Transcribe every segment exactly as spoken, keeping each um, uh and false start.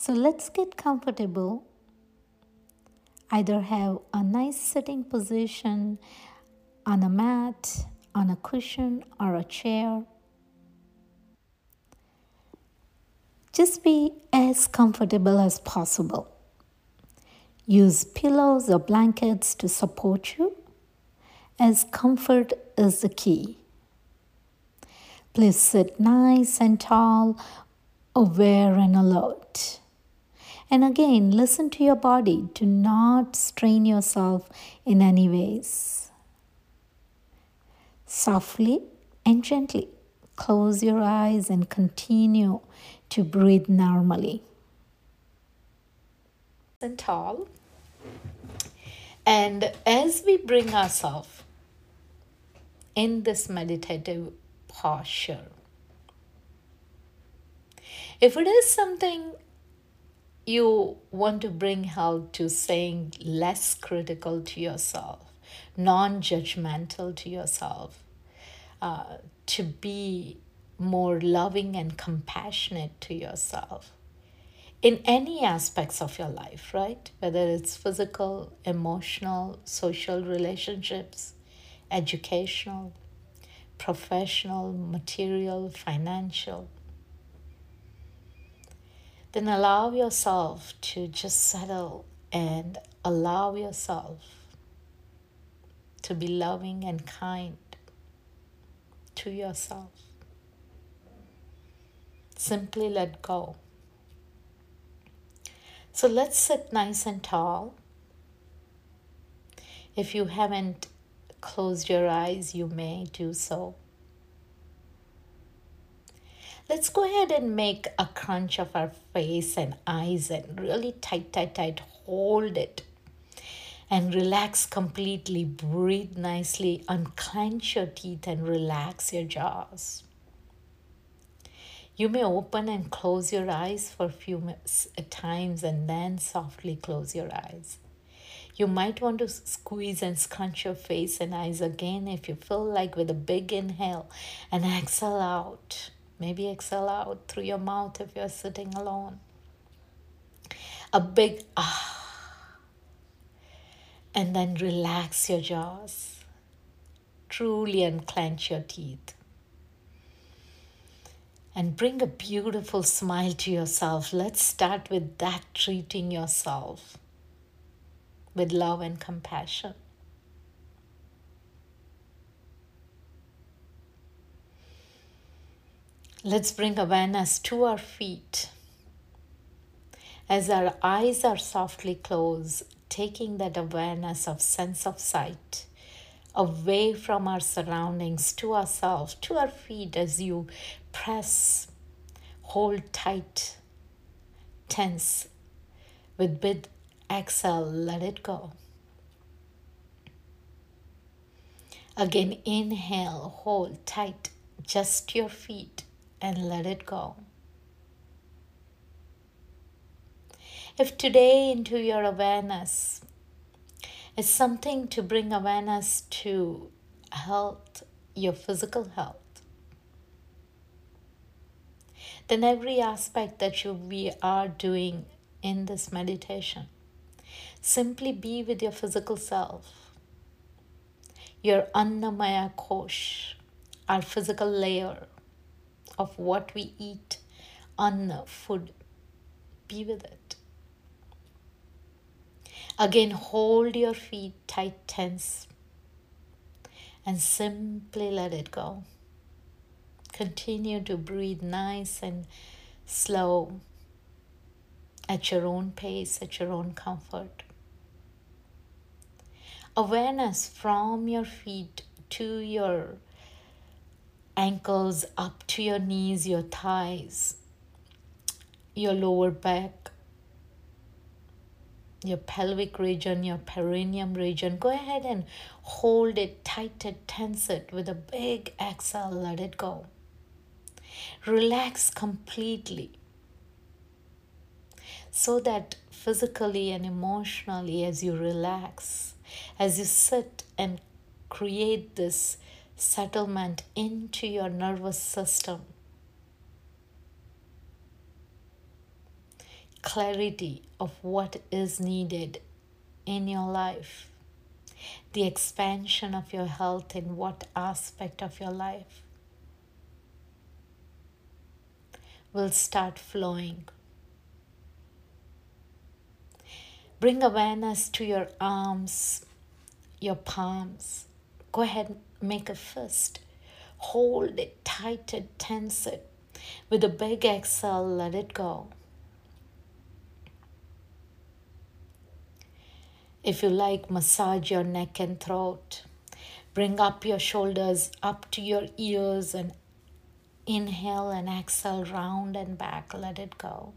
So let's get comfortable. Either have a nice sitting position on a mat, on a cushion or a chair. Just be as comfortable as possible. Use pillows or blankets to support you, as comfort is the key. Please sit nice and tall, aware and alert. And again, listen to your body. Do not strain yourself in any ways. Softly and gently, close your eyes and continue to breathe normally. And tall. And as we bring ourselves in this meditative posture, if it is something you want to bring help to, saying less critical to yourself, non-judgmental to yourself, uh, to be more loving and compassionate to yourself in any aspects of your life, right? Whether it's physical, emotional, social relationships, educational, professional, material, financial. Then allow yourself to just settle and allow yourself to be loving and kind to yourself. Simply let go. So let's sit nice and tall. If you haven't closed your eyes, you may do so. Let's go ahead and make a crunch of our face and eyes and really tight, tight, tight, hold it. And relax completely, breathe nicely, unclench your teeth and relax your jaws. You may open and close your eyes for a few times and then softly close your eyes. You might want to squeeze and scrunch your face and eyes again if you feel like, with a big inhale and exhale out. Maybe exhale out through your mouth if you're sitting alone. A big ah. And then relax your jaws. Truly unclench your teeth. And bring a beautiful smile to yourself. Let's start with that, treating yourself with love and compassion. Let's bring awareness to our feet. As our eyes are softly closed, taking that awareness of sense of sight away from our surroundings to ourselves, to our feet, as you press, hold tight, tense. With big exhale, let it go. Again, inhale, hold tight, just your feet. And let it go. If today into your awareness is something to bring awareness to health, your physical health, then every aspect that you we are doing in this meditation, simply be with your physical self, your annamaya kosha, our physical layer of what we eat, anna, food, be with it. Again, hold your feet tight, tense, and simply let it go. Continue to breathe nice and slow, at your own pace, at your own comfort. Awareness from your feet to your ankles, up to your knees, your thighs, your lower back, your pelvic region, your perineum region. Go ahead and hold it tight and tense it. With a big exhale, let it go. Relax completely so that physically and emotionally, as you relax, as you sit and create this settlement into your nervous system. clarity of what is needed in your life, the expansion of your health in what aspect of your life will start flowing. Bring awareness to your arms, your palms. Go ahead and make a fist. Hold it, tight it, tense it. With a big exhale, let it go. If you like, massage your neck and throat. Bring up your shoulders up to your ears and inhale and exhale round and back. Let it go.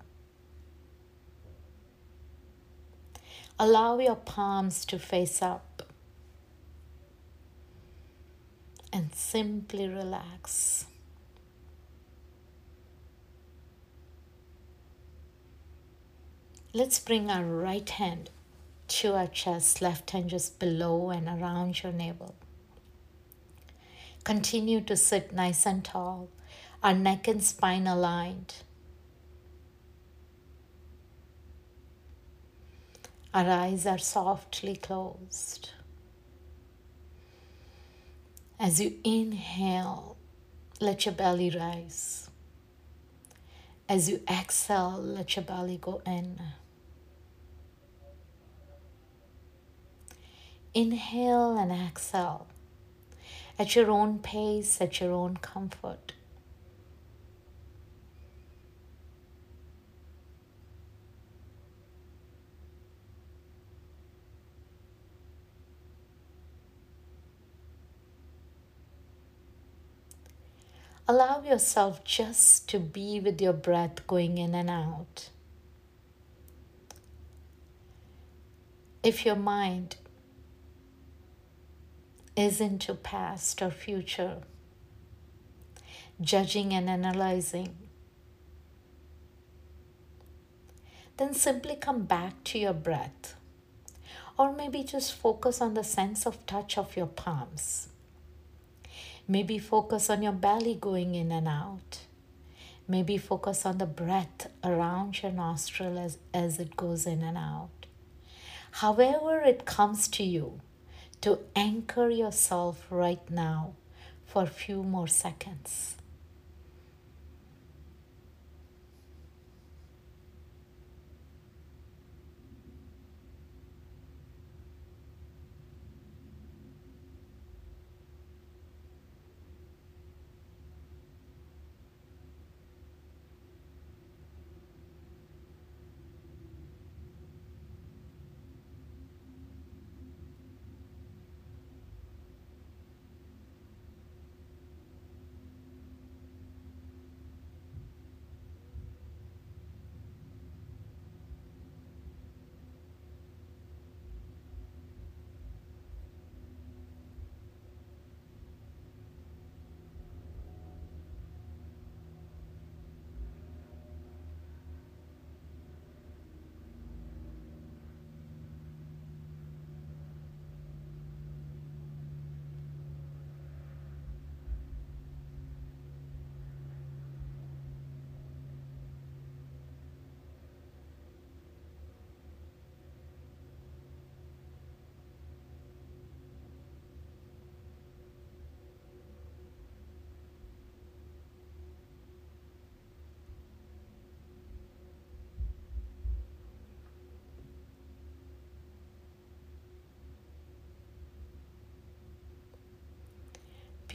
Allow your palms to face up and simply relax. Let's bring our right hand to our chest, left hand just below and around your navel. Continue to sit nice and tall, our neck and spine aligned. Our eyes are softly closed. As you inhale, let your belly rise. As you exhale, let your belly go in. Inhale and exhale at your own pace, at your own comfort. Allow yourself just to be with your breath going in and out. If your mind is into past or future, judging and analyzing, then simply come back to your breath, or maybe just focus on the sense of touch of your palms. Maybe focus on your belly going in and out. Maybe focus on the breath around your nostril as, as it goes in and out. However it comes to you, to anchor yourself right now for a few more seconds.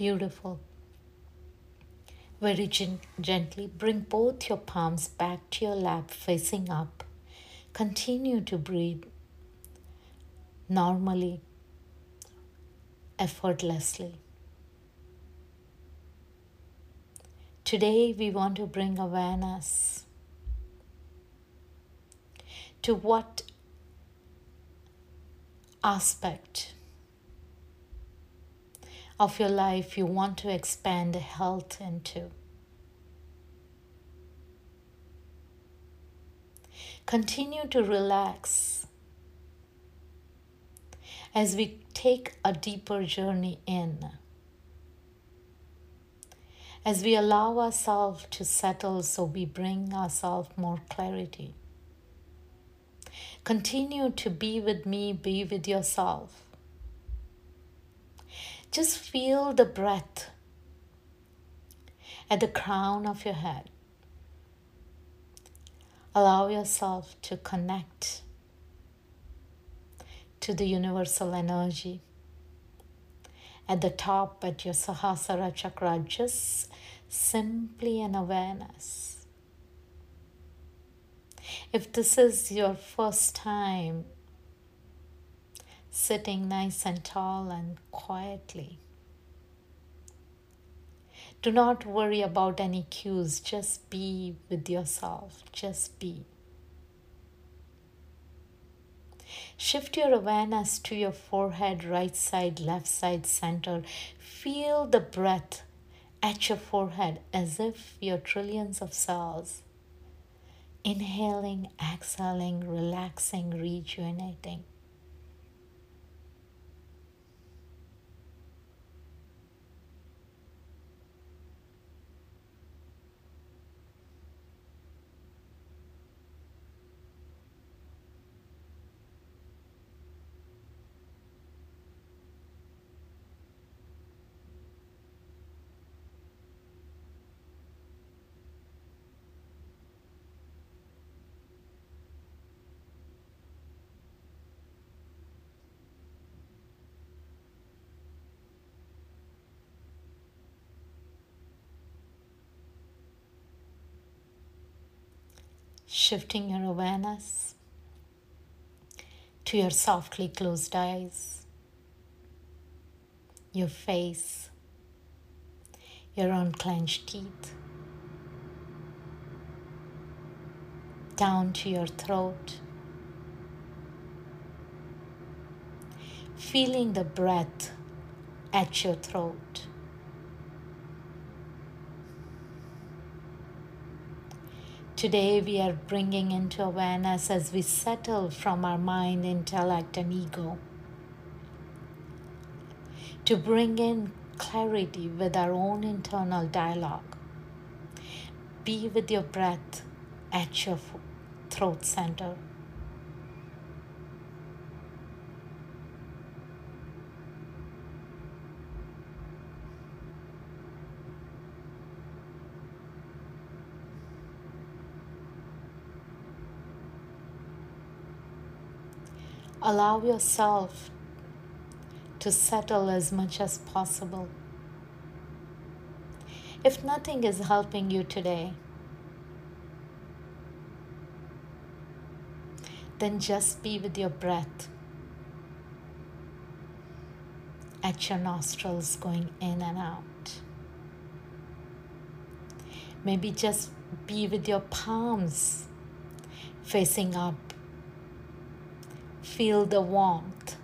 Beautiful. Very gen- gently bring both your palms back to your lap, facing up. Continue to breathe normally, effortlessly. Today we want to bring awareness to what aspect of your life you want to expand health into. Continue to relax as we take a deeper journey in, as we allow ourselves to settle so we bring ourselves more clarity. Continue to be with me, be with yourself. Just feel the breath at the crown of your head. Allow yourself to connect to the universal energy at the top, at your Sahasrara Chakra, just simply an awareness. If this is your first time sitting nice and tall and quietly, do not worry about any cues. Just be with yourself. Just be. Shift your awareness to your forehead, right side, left side, center. Feel the breath at your forehead as if your trillions of cells, inhaling, exhaling, relaxing, rejuvenating. Shifting your awareness to your softly closed eyes, your face, your unclenched teeth, down to your throat, feeling the breath at your throat. Today we are bringing into awareness as we settle from our mind, intellect and ego to bring in clarity with our own internal dialogue. Be with your breath at your throat center. Allow yourself to settle as much as possible. If nothing is helping you today, then just be with your breath at your nostrils, going in and out. Maybe just be with your palms facing up. Feel the warmth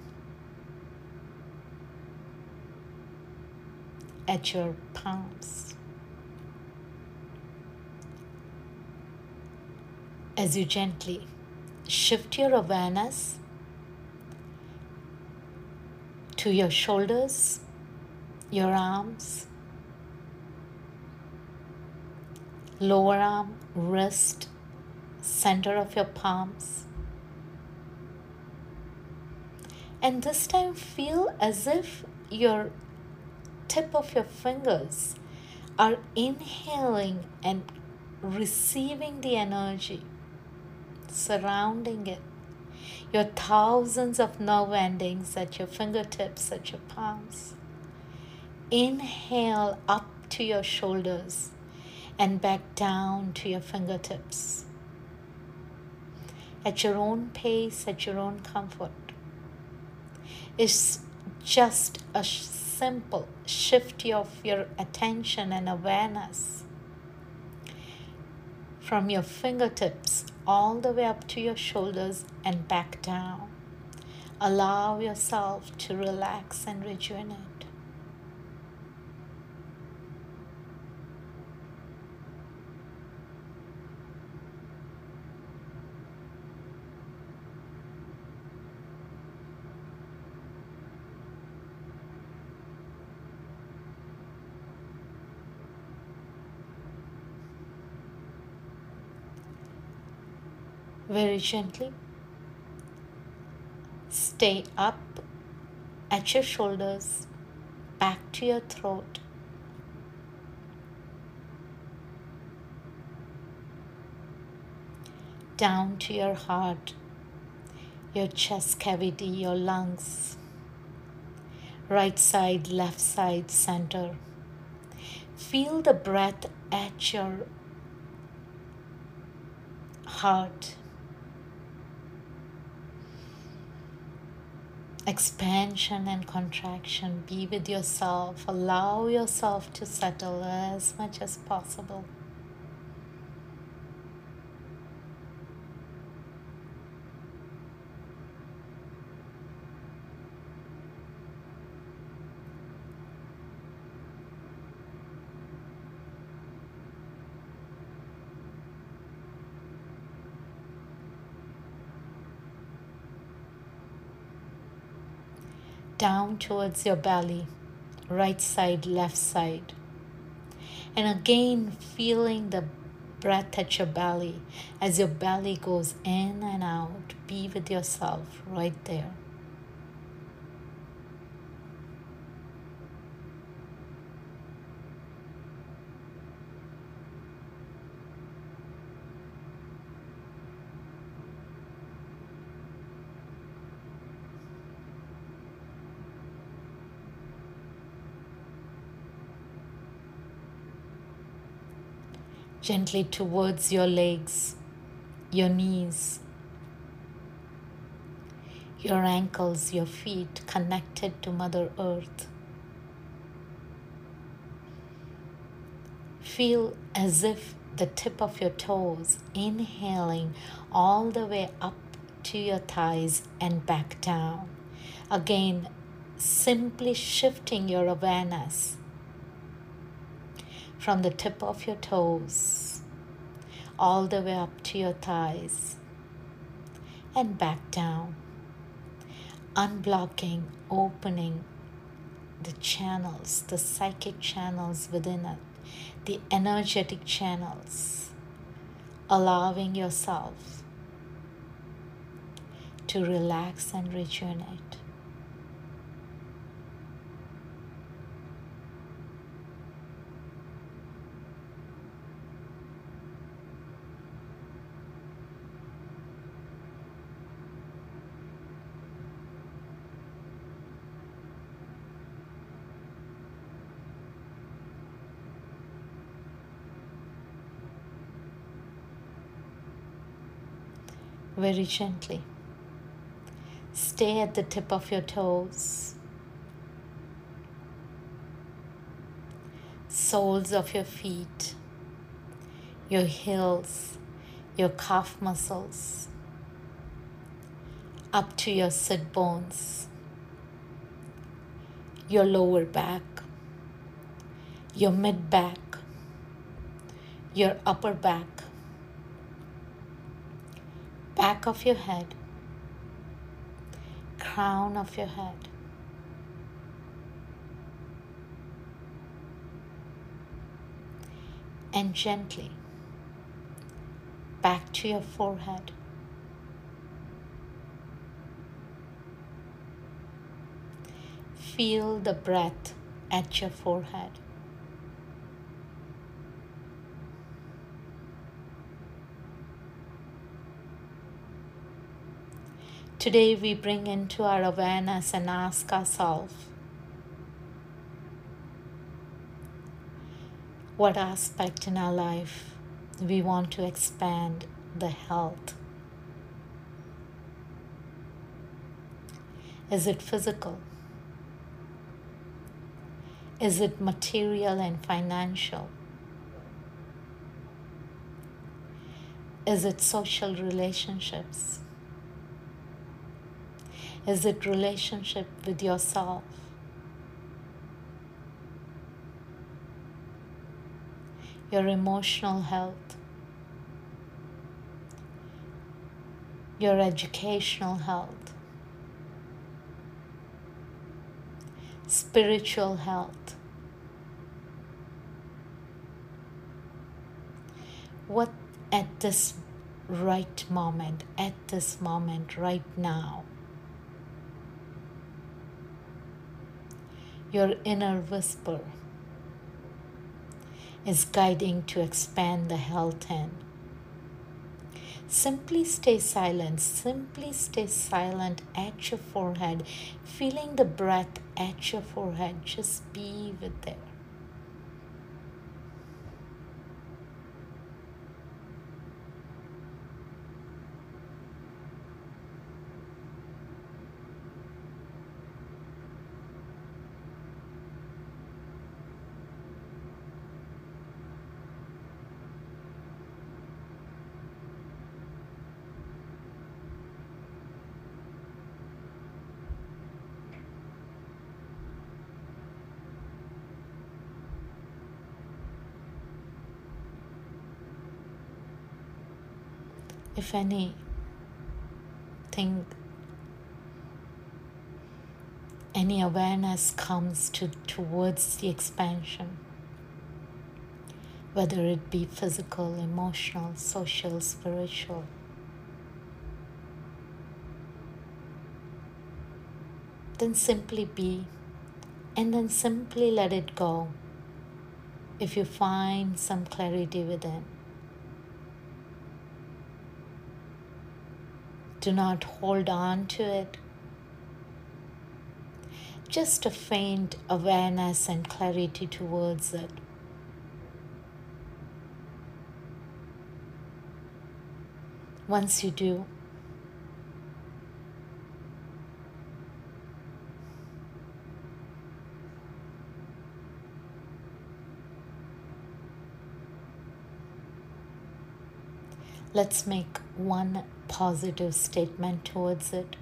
at your palms as you gently shift your awareness to your shoulders, your arms, lower arm, wrist, center of your palms. And this time feel as if your tip of your fingers are inhaling and receiving the energy, surrounding it. Your thousands of nerve endings at your fingertips, at your palms. Inhale up to your shoulders and back down to your fingertips. At your own pace, at your own comfort. It's just a simple shift of your attention and awareness from your fingertips all the way up to your shoulders and back down. Allow yourself to relax and rejuvenate. Very gently, Stay up at your shoulders, back to your throat. Down to your heart, your chest cavity, your lungs, right side, left side, center. Feel the breath at your heart. Expansion and contraction. Be with yourself. Allow yourself to settle as much as possible. Down towards your belly, right side, left side. And again, feeling the breath at your belly. As your belly goes in and out, be with yourself right there. Gently towards your legs, your knees, your ankles, your feet, connected to Mother Earth. Feel as if the tip of your toes, inhaling all the way up to your thighs and back down. Again, simply shifting your awareness from the tip of your toes, all the way up to your thighs and back down. Unblocking, opening the channels, the psychic channels within it, the energetic channels, allowing yourself to relax and rejuvenate. Very gently. Stay at the tip of your toes, soles of your feet, your heels, your calf muscles, up to your sit bones, your lower back, your mid back, your upper back, back of your head, crown of your head. And gently back to your forehead. Feel the breath at your forehead. Today we bring into our awareness and ask ourselves, what aspect in our life we want to expand the health? Is it physical? Is it material and financial? Is it social relationships? Is it relationship with yourself? Your emotional health? Your educational health? Spiritual health? What at this right moment, at this moment, right now, your inner whisper is guiding to expand the health end. Simply stay silent, simply stay silent at your forehead, feeling the breath at your forehead, just be with there. If anything, any awareness comes to towards the expansion, whether it be physical, emotional, social, spiritual, then simply be, and then simply let it go if you find some clarity within. Do not hold on to it. Just a faint awareness and clarity towards it. Once you do, let's make one positive statement towards it.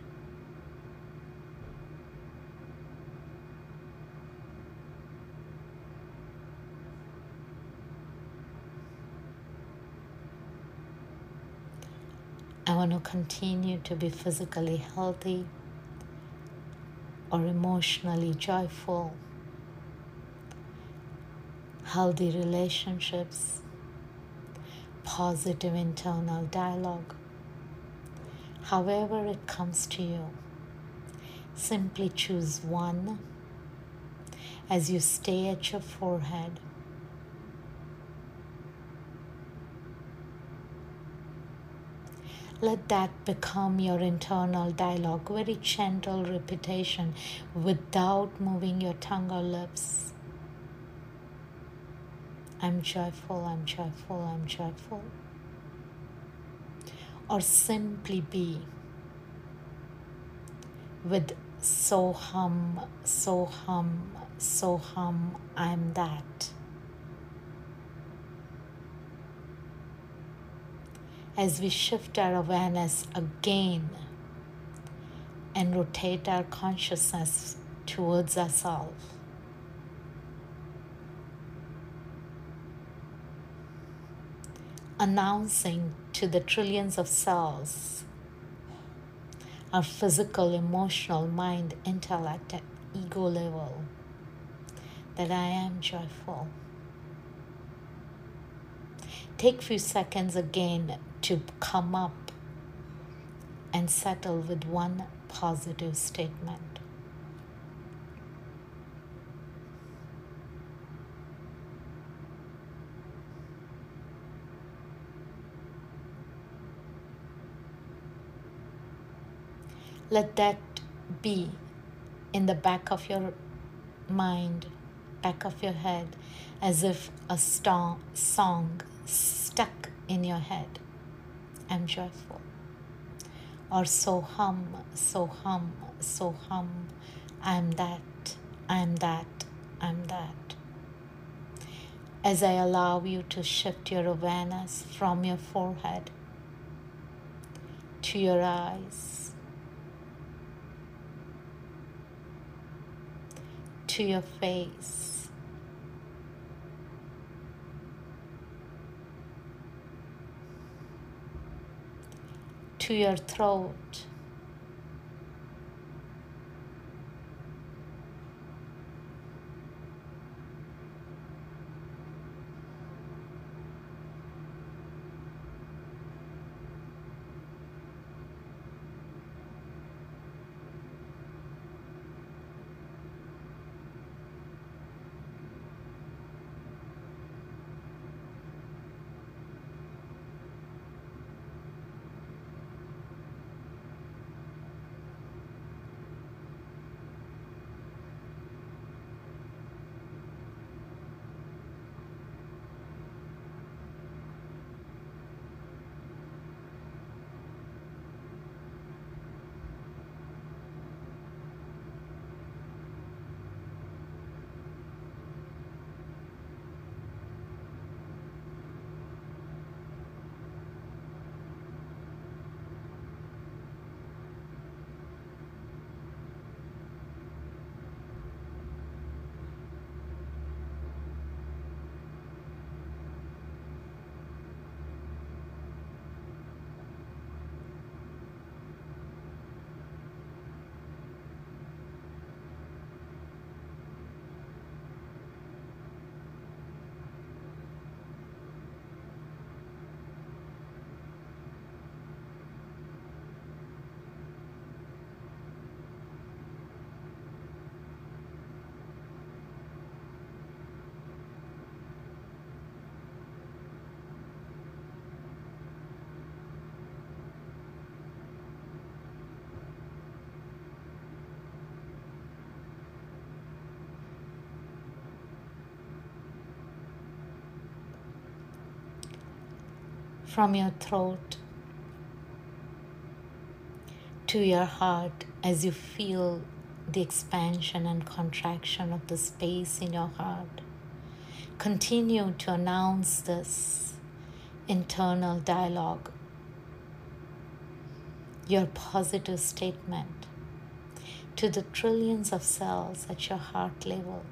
I want to continue to be physically healthy or emotionally joyful, healthy relationships, positive internal dialogue. However it comes to you, simply choose one as you stay at your forehead. Let that become your internal dialogue, very gentle repetition without moving your tongue or lips. I'm joyful, I'm joyful, I'm joyful. Or simply be with so hum, so hum, so hum, I'm that. As we shift our awareness again and rotate our consciousness towards ourselves. Announcing to the trillions of cells, our physical, emotional, mind, intellect, at ego level, that I am joyful. Take few seconds again to come up and settle with one positive statement. Let that be in the back of your mind, back of your head, as if a song, song stuck in your head. I'm joyful. Or so hum, so hum, so hum. I'm that, I'm that, I'm that. As I allow you to shift your awareness from your forehead to your eyes, to your face, to your throat, from your throat to your heart as you feel the expansion and contraction of the space in your heart. Continue to announce this internal dialogue, your positive statement, to the trillions of cells at your heart level.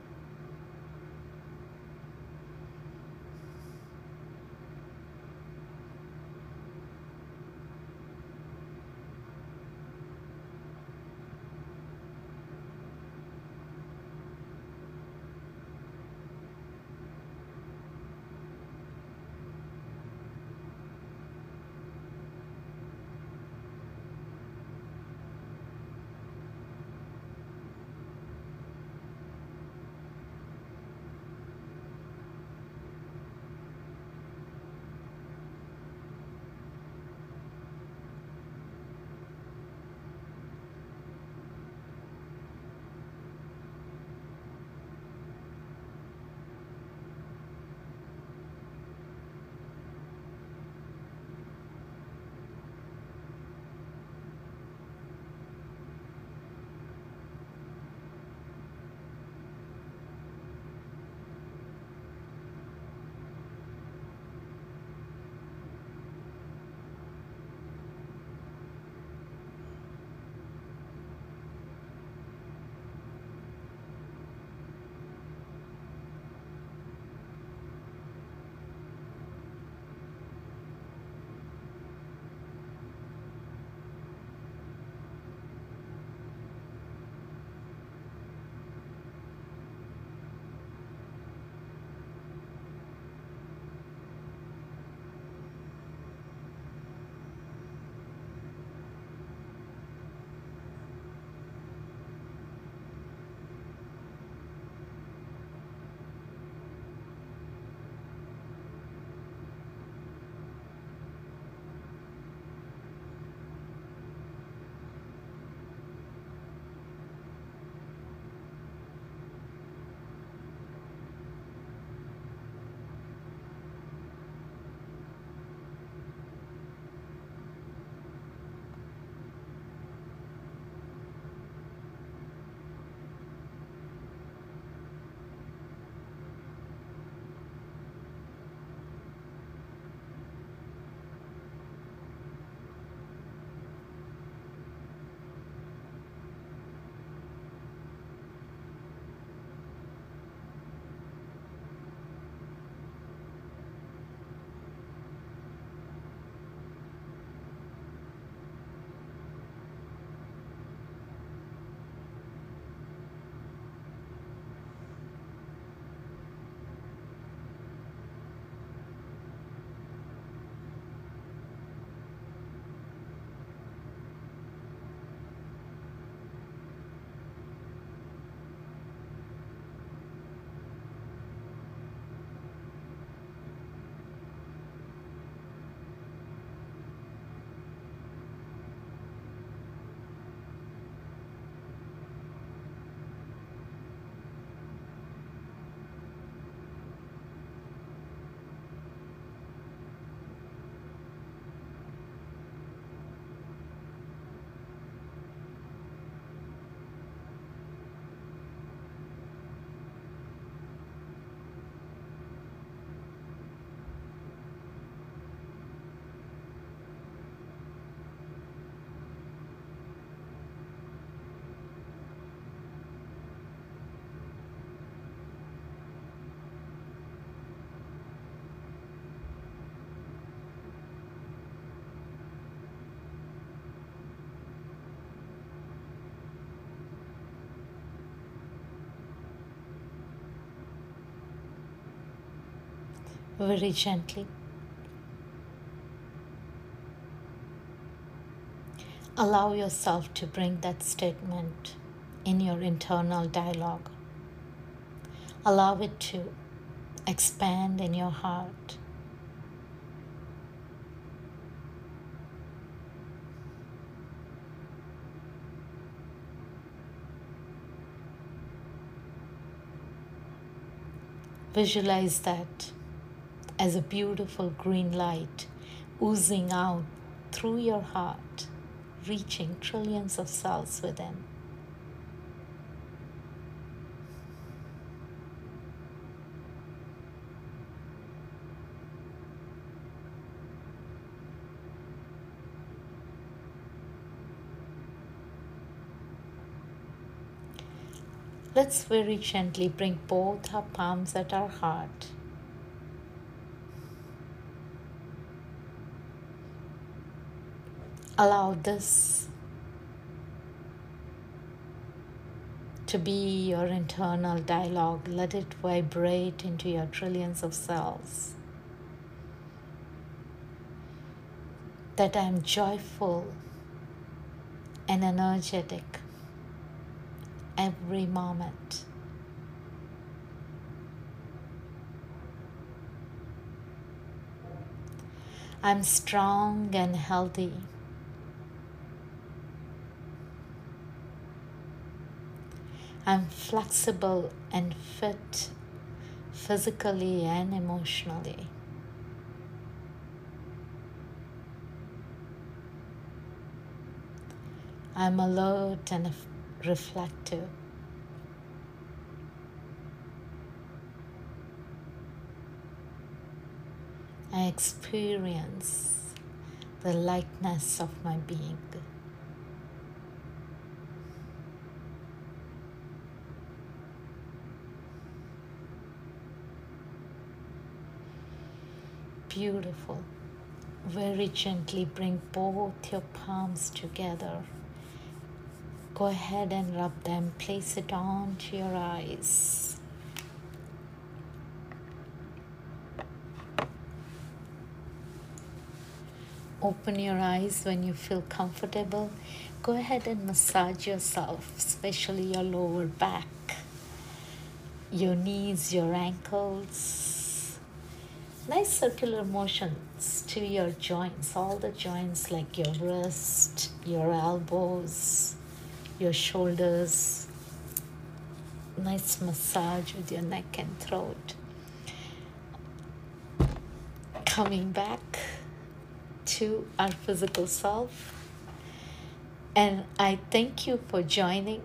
Very gently, allow yourself to bring that statement in your internal dialogue. Allow it to expand in your heart. Visualize that as a beautiful green light oozing out through your heart, reaching trillions of cells within. Let's very gently bring both our palms at our heart. Allow this to be your internal dialogue. Let it vibrate into your trillions of cells. That I am joyful and energetic every moment. I'm strong and healthy. I'm flexible and fit physically and emotionally. I'm alert and reflective. I experience the lightness of my being. Beautiful. Very gently bring both your palms together. Go ahead and rub them. Place it onto your eyes. Open your eyes when you feel comfortable. Go ahead and massage yourself, especially your lower back, your knees, your ankles. Nice circular motions to your joints, all the joints like your wrist, your elbows, your shoulders. Nice massage with your neck and throat. Coming back to our physical self. And I thank you for joining.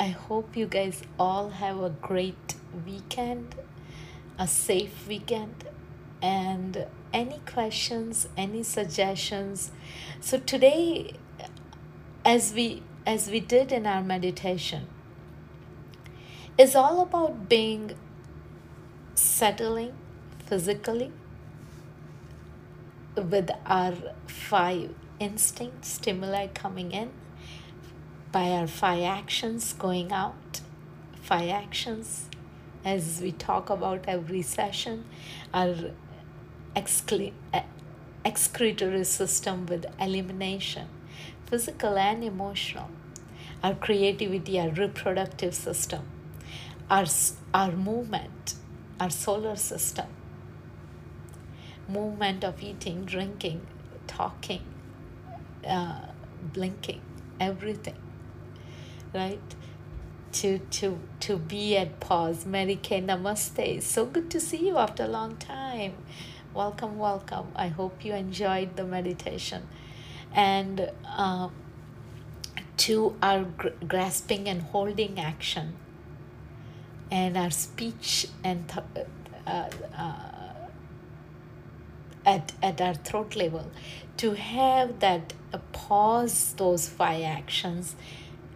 I hope you guys all have a great weekend, a safe weekend. And any questions, any suggestions? So today, as we As we did in our meditation, is all about being settling physically with our five instinct stimuli coming in, by our five actions going out. Five actions, as we talk about every session, our excretory system with elimination, physical and emotional, our creativity, our reproductive system, our, our movement, our solar system, movement of eating, drinking, talking, uh, blinking, everything, right? To, to, to be at pause. Mary Kay, namaste. So good to see you after a long time. Welcome, welcome. I hope you enjoyed the meditation. And uh, to our gr grasping and holding action, and our speech and th uh, uh, at, at our throat level, to have that uh, pause those five actions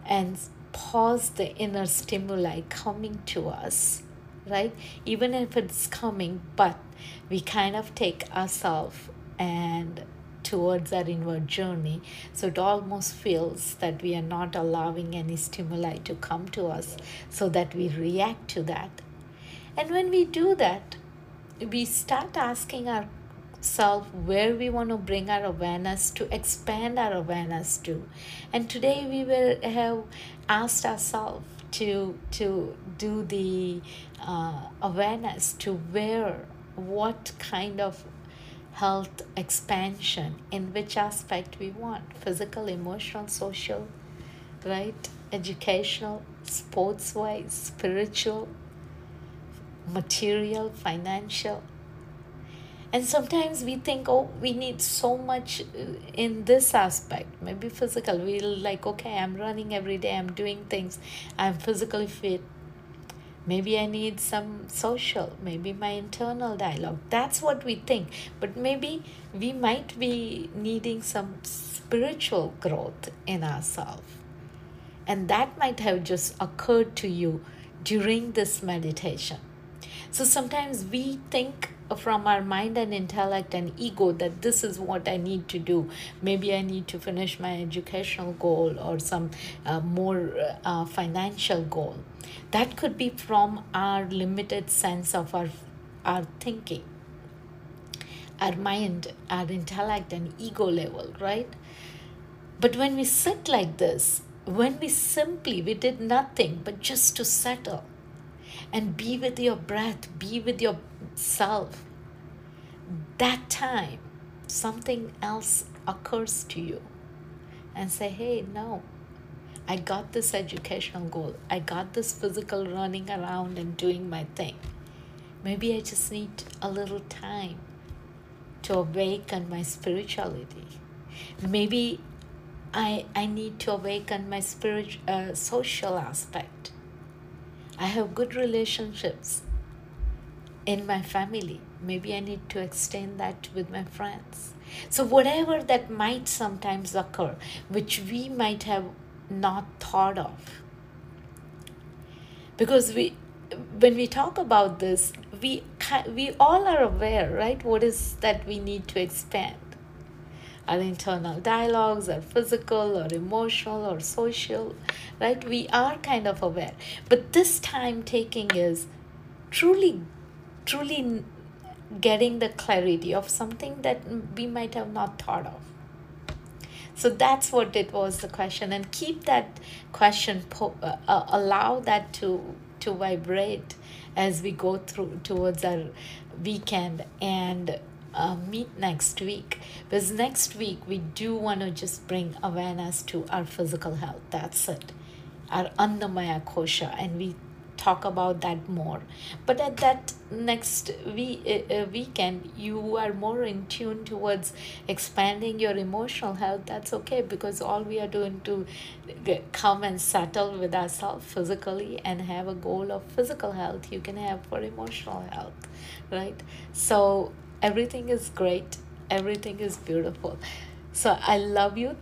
and pause the inner stimuli coming to us, right? Even if it's coming, but we kind of take ourselves and towards our inward journey, so it almost feels that we are not allowing any stimuli to come to us, so that we react to that. And when we do that, we start asking ourselves where we want to bring our awareness, to expand our awareness to. And today we will have asked ourselves to, to do the uh, awareness to where, what kind of health expansion, in which aspect we want, physical, emotional, social, right, educational, sports-wise, spiritual, material, financial. And sometimes we think, oh, we need so much in this aspect, maybe physical. We'll like, okay, I'm running every day, I'm doing things, I'm physically fit. Maybe I need some social, maybe my internal dialogue. That's what we think. But maybe we might be needing some spiritual growth in ourselves. And that might have just occurred to you during this meditation. So sometimes we think from our mind and intellect and ego that this is what I need to do. Maybe I need to finish my educational goal or some uh, more uh, financial goal. That could be from our limited sense of our, our thinking, our mind, our intellect and ego level, right? But when we sit like this, when we simply, we did nothing but just to settle and be with your breath, be with yourself, that time something else occurs to you and say, hey, no, I got this educational goal. I got this physical running around and doing my thing. Maybe I just need a little time to awaken my spirituality. Maybe I, I need to awaken my spirit, uh, social aspect. I have good relationships in my family. Maybe I need to extend that with my friends. So whatever that might sometimes occur, which we might have not thought of, because we when we talk about this, we we all are aware, right? What is that we need to expand? Our internal dialogues, our physical or emotional or social, right? We are kind of aware, but this time taking is truly truly getting the clarity of something that we might have not thought of. So that's what it was, the question. And keep that question, po uh, uh, allow that to, to vibrate as we go through towards our weekend and uh, meet next week. Because next week, we do want to just bring awareness to our physical health. That's it. Our annamaya kosha. And we talk about that more. But at that next we, uh, weekend, you are more in tune towards expanding your emotional health. That's okay, because all we are doing to come and settle with ourselves physically and have a goal of physical health you can have for emotional health, right? So everything is great. Everything is beautiful. So I love you.